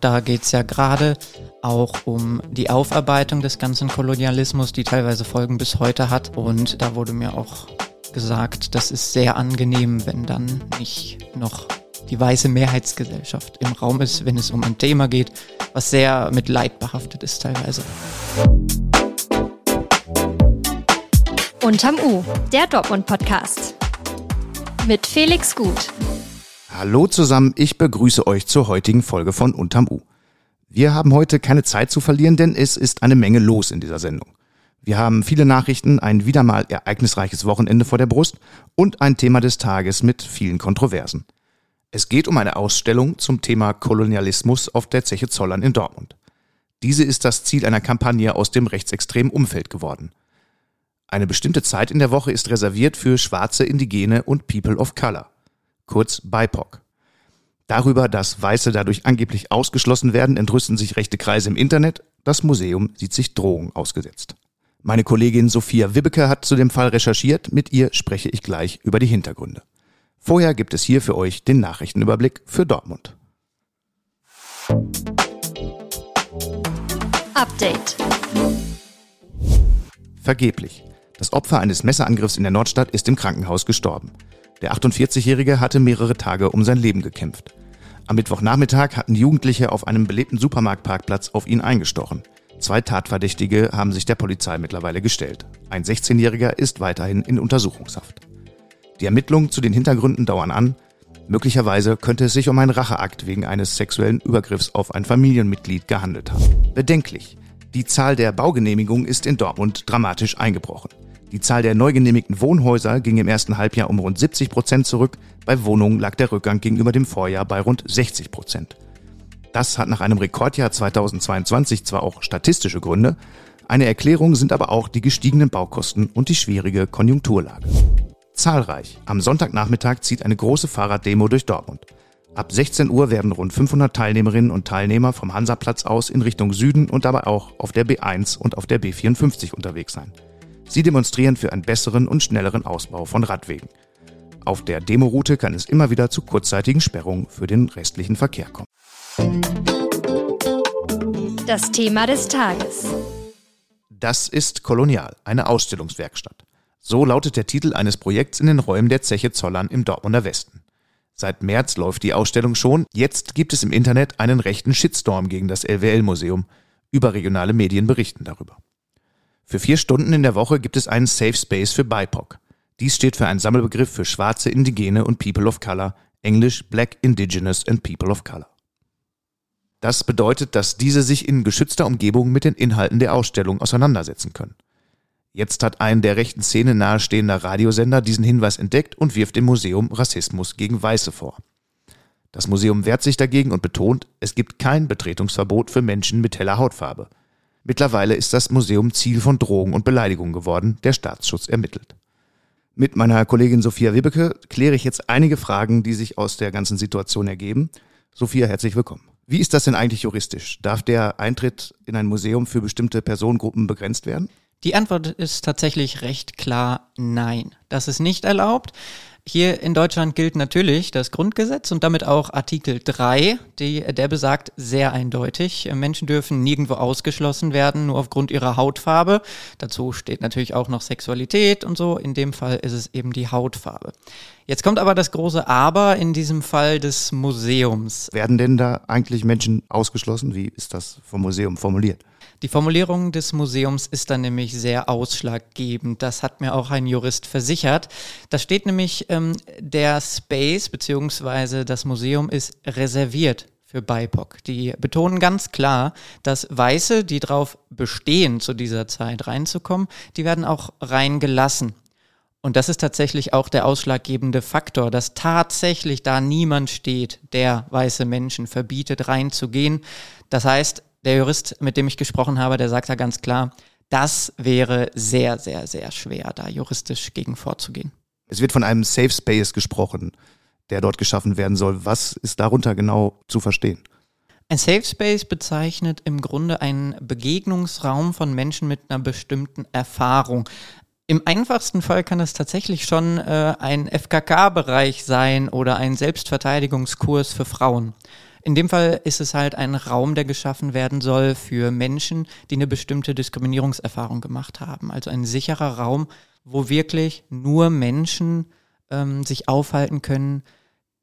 Da geht es ja gerade auch um die Aufarbeitung des ganzen Kolonialismus, die teilweise Folgen bis heute hat. Und da wurde mir auch gesagt, das ist sehr angenehm, wenn dann nicht noch die weiße Mehrheitsgesellschaft im Raum ist, wenn es um ein Thema geht, was sehr mit Leid behaftet ist teilweise. Unterm U, der Dortmund-Podcast mit Felix Guth. Hallo zusammen, ich begrüße euch zur heutigen Folge von Unterm U. Wir haben heute keine Zeit zu verlieren, denn es ist eine Menge los in dieser Sendung. Wir haben viele Nachrichten, ein wieder mal ereignisreiches Wochenende vor der Brust und ein Thema des Tages mit vielen Kontroversen. Es geht um eine Ausstellung zum Thema Kolonialismus auf der Zeche Zollern in Dortmund. Diese ist das Ziel einer Kampagne aus dem rechtsextremen Umfeld geworden. Eine bestimmte Zeit in der Woche ist reserviert für Schwarze, Indigene und People of Color. Kurz BIPOC. Darüber, dass Weiße dadurch angeblich ausgeschlossen werden, entrüsten sich rechte Kreise im Internet. Das Museum sieht sich Drohungen ausgesetzt. Meine Kollegin Sophia Wibbecke hat zu dem Fall recherchiert. Mit ihr spreche ich gleich über die Hintergründe. Vorher gibt es hier für euch den Nachrichtenüberblick für Dortmund. Update. Vergeblich. Das Opfer eines Messerangriffs in der Nordstadt ist im Krankenhaus gestorben. Der 48-Jährige hatte mehrere Tage um sein Leben gekämpft. Am Mittwochnachmittag hatten Jugendliche auf einem belebten Supermarktparkplatz auf ihn eingestochen. 2 Tatverdächtige haben sich der Polizei mittlerweile gestellt. Ein 16-Jähriger ist weiterhin in Untersuchungshaft. Die Ermittlungen zu den Hintergründen dauern an. Möglicherweise könnte es sich um einen Racheakt wegen eines sexuellen Übergriffs auf ein Familienmitglied gehandelt haben. Bedenklich. Die Zahl der Baugenehmigungen ist in Dortmund dramatisch eingebrochen. Die Zahl der neu genehmigten Wohnhäuser ging im ersten Halbjahr um rund 70% zurück. Bei Wohnungen lag der Rückgang gegenüber dem Vorjahr bei rund 60%. Das hat nach einem Rekordjahr 2022 zwar auch statistische Gründe, eine Erklärung sind aber auch die gestiegenen Baukosten und die schwierige Konjunkturlage. Zahlreich. Am Sonntagnachmittag zieht eine große Fahrraddemo durch Dortmund. Ab 16 Uhr werden rund 500 Teilnehmerinnen und Teilnehmer vom Hansaplatz aus in Richtung Süden und dabei auch auf der B1 und auf der B54 unterwegs sein. Sie demonstrieren für einen besseren und schnelleren Ausbau von Radwegen. Auf der Demoroute kann es immer wieder zu kurzzeitigen Sperrungen für den restlichen Verkehr kommen. Das Thema des Tages. Das ist kolonial, eine Ausstellungswerkstatt. So lautet der Titel eines Projekts in den Räumen der Zeche Zollern im Dortmunder Westen. Seit März läuft die Ausstellung schon. Jetzt gibt es im Internet einen rechten Shitstorm gegen das LWL-Museum. Überregionale Medien berichten darüber. Für 4 Stunden in der Woche gibt es einen Safe Space für BIPOC. Dies steht für einen Sammelbegriff für Schwarze, Indigene und People of Color, Englisch Black, Indigenous and People of Color. Das bedeutet, dass diese sich in geschützter Umgebung mit den Inhalten der Ausstellung auseinandersetzen können. Jetzt hat ein der rechten Szene nahestehender Radiosender diesen Hinweis entdeckt und wirft dem Museum Rassismus gegen Weiße vor. Das Museum wehrt sich dagegen und betont, es gibt kein Betretungsverbot für Menschen mit heller Hautfarbe. Mittlerweile ist das Museum Ziel von Drohungen und Beleidigungen geworden, der Staatsschutz ermittelt. Mit meiner Kollegin Sophia Wibbecke kläre ich jetzt einige Fragen, die sich aus der ganzen Situation ergeben. Sophia, herzlich willkommen. Wie ist das denn eigentlich juristisch? Darf der Eintritt in ein Museum für bestimmte Personengruppen begrenzt werden? Die Antwort ist tatsächlich recht klar nein. Das ist nicht erlaubt. Hier in Deutschland gilt natürlich das Grundgesetz und damit auch Artikel 3, der besagt sehr eindeutig, Menschen dürfen nirgendwo ausgeschlossen werden, nur aufgrund ihrer Hautfarbe. Dazu steht natürlich auch noch Sexualität und so. In dem Fall ist es eben die Hautfarbe. Jetzt kommt aber das große Aber in diesem Fall des Museums. Werden denn da eigentlich Menschen ausgeschlossen? Wie ist das vom Museum formuliert? Die Formulierung des Museums ist dann nämlich sehr ausschlaggebend. Das hat mir auch ein Jurist versichert. Da steht nämlich, der Space bzw. das Museum ist reserviert für BIPOC. Die betonen ganz klar, dass Weiße, die darauf bestehen, zu dieser Zeit reinzukommen, die werden auch reingelassen. Und das ist tatsächlich auch der ausschlaggebende Faktor, dass tatsächlich da niemand steht, der weiße Menschen verbietet, reinzugehen. Das heißt, der Jurist, mit dem ich gesprochen habe, der sagt da ganz klar, das wäre sehr, sehr, sehr schwer, da juristisch gegen vorzugehen. Es wird von einem Safe Space gesprochen, der dort geschaffen werden soll. Was ist darunter genau zu verstehen? Ein Safe Space bezeichnet im Grunde einen Begegnungsraum von Menschen mit einer bestimmten Erfahrung. Im einfachsten Fall kann es tatsächlich schon ein FKK-Bereich sein oder ein Selbstverteidigungskurs für Frauen. In dem Fall ist es halt ein Raum, der geschaffen werden soll für Menschen, die eine bestimmte Diskriminierungserfahrung gemacht haben. Also ein sicherer Raum, wo wirklich nur Menschen sich aufhalten können,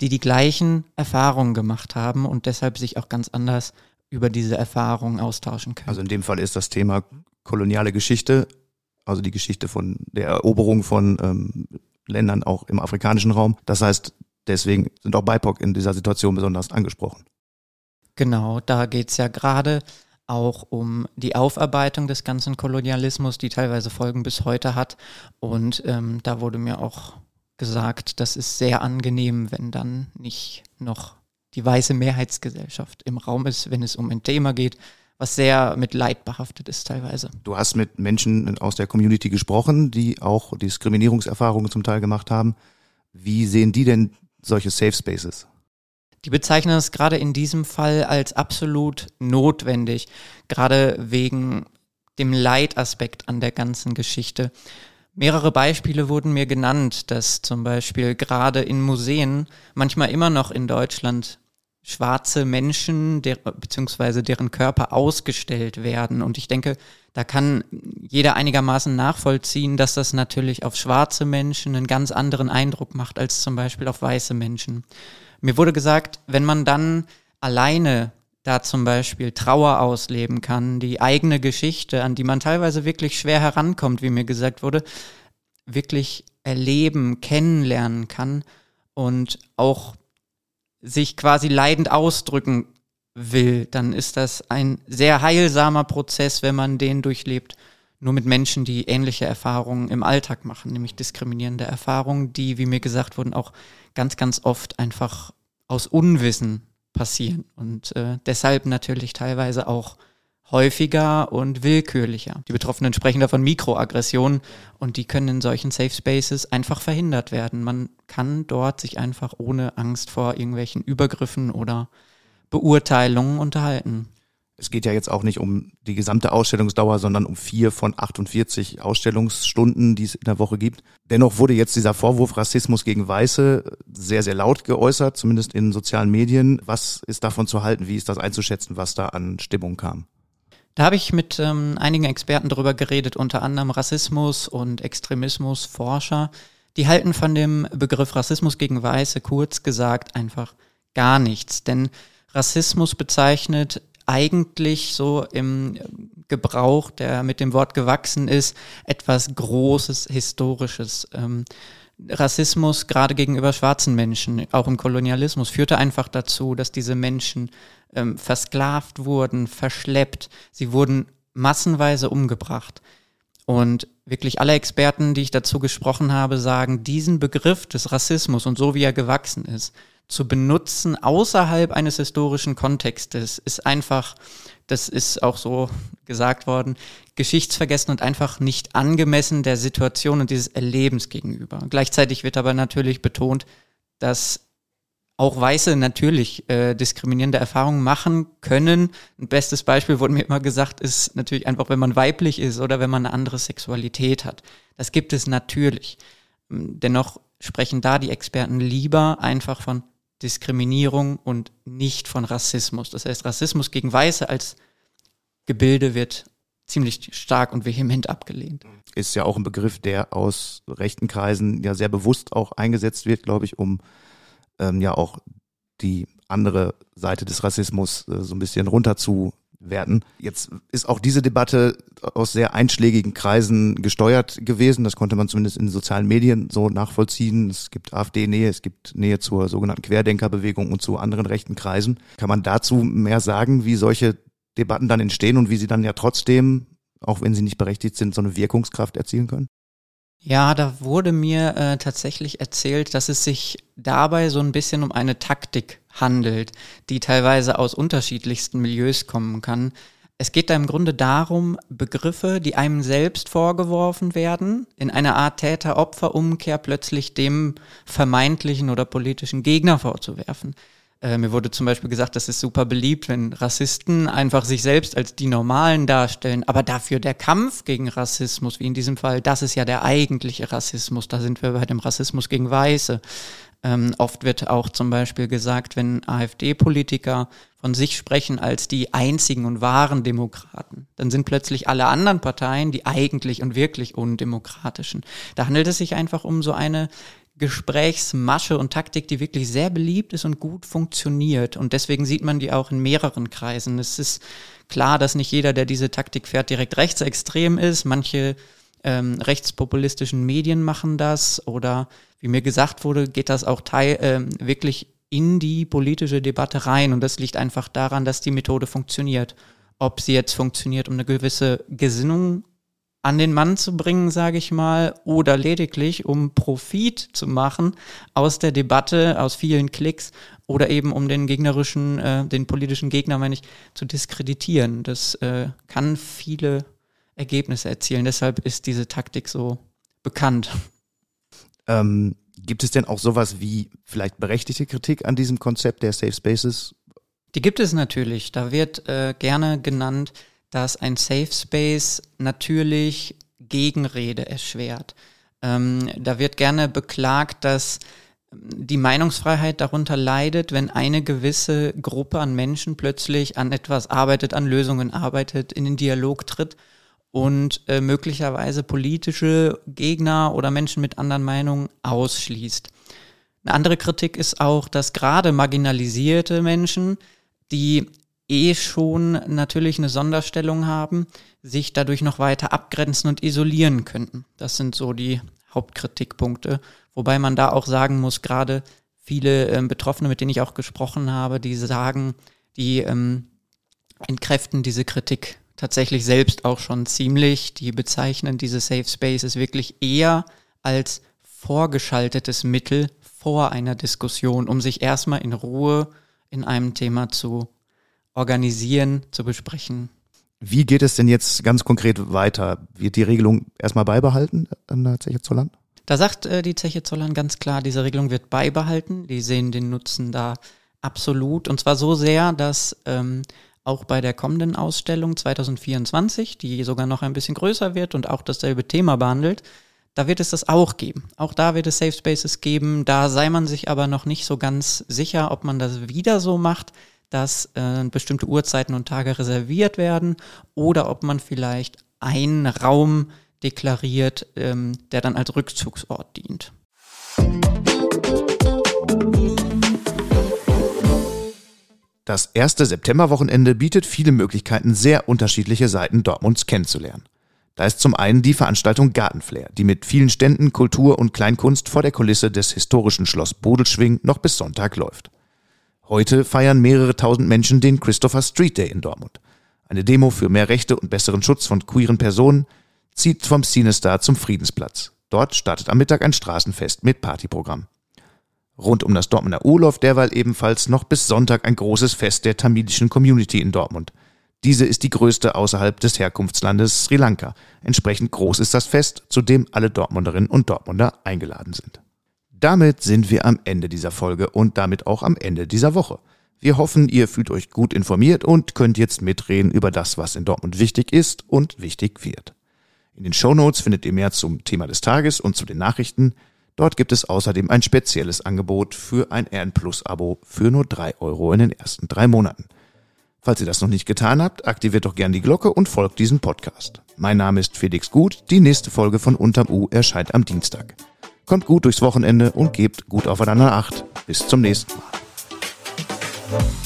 die die gleichen Erfahrungen gemacht haben und deshalb sich auch ganz anders über diese Erfahrungen austauschen können. Also in dem Fall ist das Thema koloniale Geschichte, also die Geschichte von der Eroberung von Ländern auch im afrikanischen Raum. Das heißt, deswegen sind auch BIPOC in dieser Situation besonders angesprochen. Genau, da geht es ja gerade auch um die Aufarbeitung des ganzen Kolonialismus, die teilweise Folgen bis heute hat. Und da wurde mir auch gesagt, das ist sehr angenehm, wenn dann nicht noch die weiße Mehrheitsgesellschaft im Raum ist, wenn es um ein Thema geht, was sehr mit Leid behaftet ist teilweise. Du hast mit Menschen aus der Community gesprochen, die auch Diskriminierungserfahrungen zum Teil gemacht haben. Wie sehen die denn solche Safe Spaces? Die bezeichnen es gerade in diesem Fall als absolut notwendig, gerade wegen dem Leidaspekt an der ganzen Geschichte. Mehrere Beispiele wurden mir genannt, dass zum Beispiel gerade in Museen manchmal immer noch in Deutschland schwarze Menschen bzw. deren Körper ausgestellt werden. Und ich denke, da kann jeder einigermaßen nachvollziehen, dass das natürlich auf schwarze Menschen einen ganz anderen Eindruck macht als zum Beispiel auf weiße Menschen. Mir wurde gesagt, wenn man dann alleine da zum Beispiel Trauer ausleben kann, die eigene Geschichte, an die man teilweise wirklich schwer herankommt, wie mir gesagt wurde, wirklich erleben, kennenlernen kann und auch sich quasi leidend ausdrücken will, dann ist das ein sehr heilsamer Prozess, wenn man den durchlebt, nur mit Menschen, die ähnliche Erfahrungen im Alltag machen, nämlich diskriminierende Erfahrungen, die, wie mir gesagt wurden, auch ganz, ganz oft einfach aus Unwissen passieren und deshalb natürlich teilweise auch häufiger und willkürlicher. Die Betroffenen sprechen davon Mikroaggressionen und die können in solchen Safe Spaces einfach verhindert werden. Man kann dort sich einfach ohne Angst vor irgendwelchen Übergriffen oder Beurteilungen unterhalten. Es geht ja jetzt auch nicht um die gesamte Ausstellungsdauer, sondern um 4 von 48 Ausstellungsstunden, die es in der Woche gibt. Dennoch wurde jetzt dieser Vorwurf Rassismus gegen Weiße sehr, sehr laut geäußert, zumindest in sozialen Medien. Was ist davon zu halten? Wie ist das einzuschätzen, was da an Stimmung kam? Da habe ich mit einigen Experten drüber geredet, unter anderem Rassismus- und Extremismusforscher. Die halten von dem Begriff Rassismus gegen Weiße, kurz gesagt, einfach gar nichts. Denn Rassismus bezeichnet eigentlich so im Gebrauch, der mit dem Wort gewachsen ist, etwas Großes, Historisches. Rassismus gerade gegenüber schwarzen Menschen, auch im Kolonialismus, führte einfach dazu, dass diese Menschen versklavt wurden, verschleppt. Sie wurden massenweise umgebracht. Und wirklich alle Experten, die ich dazu gesprochen habe, sagen, diesen Begriff des Rassismus und so wie er gewachsen ist, zu benutzen außerhalb eines historischen Kontextes ist einfach, das ist auch so gesagt worden, geschichtsvergessen und einfach nicht angemessen der Situation und dieses Erlebens gegenüber. Gleichzeitig wird aber natürlich betont, dass auch Weiße natürlich diskriminierende Erfahrungen machen können. Ein bestes Beispiel, wurde mir immer gesagt, ist natürlich einfach, wenn man weiblich ist oder wenn man eine andere Sexualität hat. Das gibt es natürlich. Dennoch sprechen da die Experten lieber einfach von Diskriminierung und nicht von Rassismus. Das heißt, Rassismus gegen Weiße als Gebilde wird ziemlich stark und vehement abgelehnt. Ist ja auch ein Begriff, der aus rechten Kreisen ja sehr bewusst auch eingesetzt wird, glaube ich, um ja auch die andere Seite des Rassismus so ein bisschen runterzuwerten. Jetzt ist auch diese Debatte aus sehr einschlägigen Kreisen gesteuert gewesen. Das konnte man zumindest in den sozialen Medien so nachvollziehen. Es gibt AfD-Nähe, es gibt Nähe zur sogenannten Querdenkerbewegung und zu anderen rechten Kreisen. Kann man dazu mehr sagen, wie solche Debatten dann entstehen und wie sie dann ja trotzdem, auch wenn sie nicht berechtigt sind, so eine Wirkungskraft erzielen können? Ja, da wurde mir tatsächlich erzählt, dass es sich dabei so ein bisschen um eine Taktik handelt, die teilweise aus unterschiedlichsten Milieus kommen kann. Es geht da im Grunde darum, Begriffe, die einem selbst vorgeworfen werden, in einer Art Täter-Opfer-Umkehr plötzlich dem vermeintlichen oder politischen Gegner vorzuwerfen. Mir wurde zum Beispiel gesagt, das ist super beliebt, wenn Rassisten einfach sich selbst als die Normalen darstellen, aber dafür der Kampf gegen Rassismus, wie in diesem Fall, das ist ja der eigentliche Rassismus, da sind wir bei dem Rassismus gegen Weiße. Oft wird auch zum Beispiel gesagt, wenn AfD-Politiker von sich sprechen als die einzigen und wahren Demokraten, dann sind plötzlich alle anderen Parteien die eigentlich und wirklich undemokratischen. Da handelt es sich einfach um so eine Gesprächsmasche und Taktik, die wirklich sehr beliebt ist und gut funktioniert. Und deswegen sieht man die auch in mehreren Kreisen. Es ist klar, dass nicht jeder, der diese Taktik fährt, direkt rechtsextrem ist. Manche rechtspopulistischen Medien machen das oder, wie mir gesagt wurde, geht das auch wirklich in die politische Debatte rein. Und das liegt einfach daran, dass die Methode funktioniert. Ob sie jetzt funktioniert, um eine gewisse Gesinnung an den Mann zu bringen, sage ich mal, oder lediglich um Profit zu machen aus der Debatte, aus vielen Klicks oder eben um den gegnerischen, den politischen Gegner, meine ich, zu diskreditieren. Das kann viele Ergebnisse erzielen. Deshalb ist diese Taktik so bekannt. Gibt es denn auch sowas wie vielleicht berechtigte Kritik an diesem Konzept der Safe Spaces? Die gibt es natürlich. Da wird gerne genannt, dass ein Safe Space natürlich Gegenrede erschwert. Da wird gerne beklagt, dass die Meinungsfreiheit darunter leidet, wenn eine gewisse Gruppe an Menschen plötzlich an etwas arbeitet, an Lösungen arbeitet, in den Dialog tritt und möglicherweise politische Gegner oder Menschen mit anderen Meinungen ausschließt. Eine andere Kritik ist auch, dass gerade marginalisierte Menschen, die schon natürlich eine Sonderstellung haben, sich dadurch noch weiter abgrenzen und isolieren könnten. Das sind so die Hauptkritikpunkte, wobei man da auch sagen muss, gerade viele Betroffene, mit denen ich auch gesprochen habe, die sagen, die entkräften diese Kritik tatsächlich selbst auch schon ziemlich. Die bezeichnen diese Safe Spaces wirklich eher als vorgeschaltetes Mittel vor einer Diskussion, um sich erstmal in Ruhe in einem Thema zu organisieren, zu besprechen. Wie geht es denn jetzt ganz konkret weiter? Wird die Regelung erstmal beibehalten an der Zeche Zollern? Da sagt die Zeche Zollern ganz klar, diese Regelung wird beibehalten. Die sehen den Nutzen da absolut. Und zwar so sehr, dass auch bei der kommenden Ausstellung 2024, die sogar noch ein bisschen größer wird und auch dasselbe Thema behandelt, da wird es das auch geben. Auch da wird es Safe Spaces geben. Da sei man sich aber noch nicht so ganz sicher, ob man das wieder so macht, dass bestimmte Uhrzeiten und Tage reserviert werden oder ob man vielleicht einen Raum deklariert, der dann als Rückzugsort dient. Das erste Septemberwochenende bietet viele Möglichkeiten, sehr unterschiedliche Seiten Dortmunds kennenzulernen. Da ist zum einen die Veranstaltung Gartenflair, die mit vielen Ständen, Kultur und Kleinkunst vor der Kulisse des historischen Schloss Bodelschwingh noch bis Sonntag läuft. Heute feiern mehrere tausend Menschen den Christopher-Street-Day in Dortmund. Eine Demo für mehr Rechte und besseren Schutz von queeren Personen zieht vom CineStar zum Friedensplatz. Dort startet am Mittag ein Straßenfest mit Partyprogramm. Rund um das Dortmunder U läuft derweil ebenfalls noch bis Sonntag ein großes Fest der tamilischen Community in Dortmund. Diese ist die größte außerhalb des Herkunftslandes Sri Lanka. Entsprechend groß ist das Fest, zu dem alle Dortmunderinnen und Dortmunder eingeladen sind. Damit sind wir am Ende dieser Folge und damit auch am Ende dieser Woche. Wir hoffen, ihr fühlt euch gut informiert und könnt jetzt mitreden über das, was in Dortmund wichtig ist und wichtig wird. In den Shownotes findet ihr mehr zum Thema des Tages und zu den Nachrichten. Dort gibt es außerdem ein spezielles Angebot für ein RN-Plus-Abo für nur 3 € in den ersten 3 Monaten. Falls ihr das noch nicht getan habt, aktiviert doch gerne die Glocke und folgt diesem Podcast. Mein Name ist Felix Guth, die nächste Folge von Unterm U erscheint am Dienstag. Kommt gut durchs Wochenende und gebt gut aufeinander Acht. Bis zum nächsten Mal.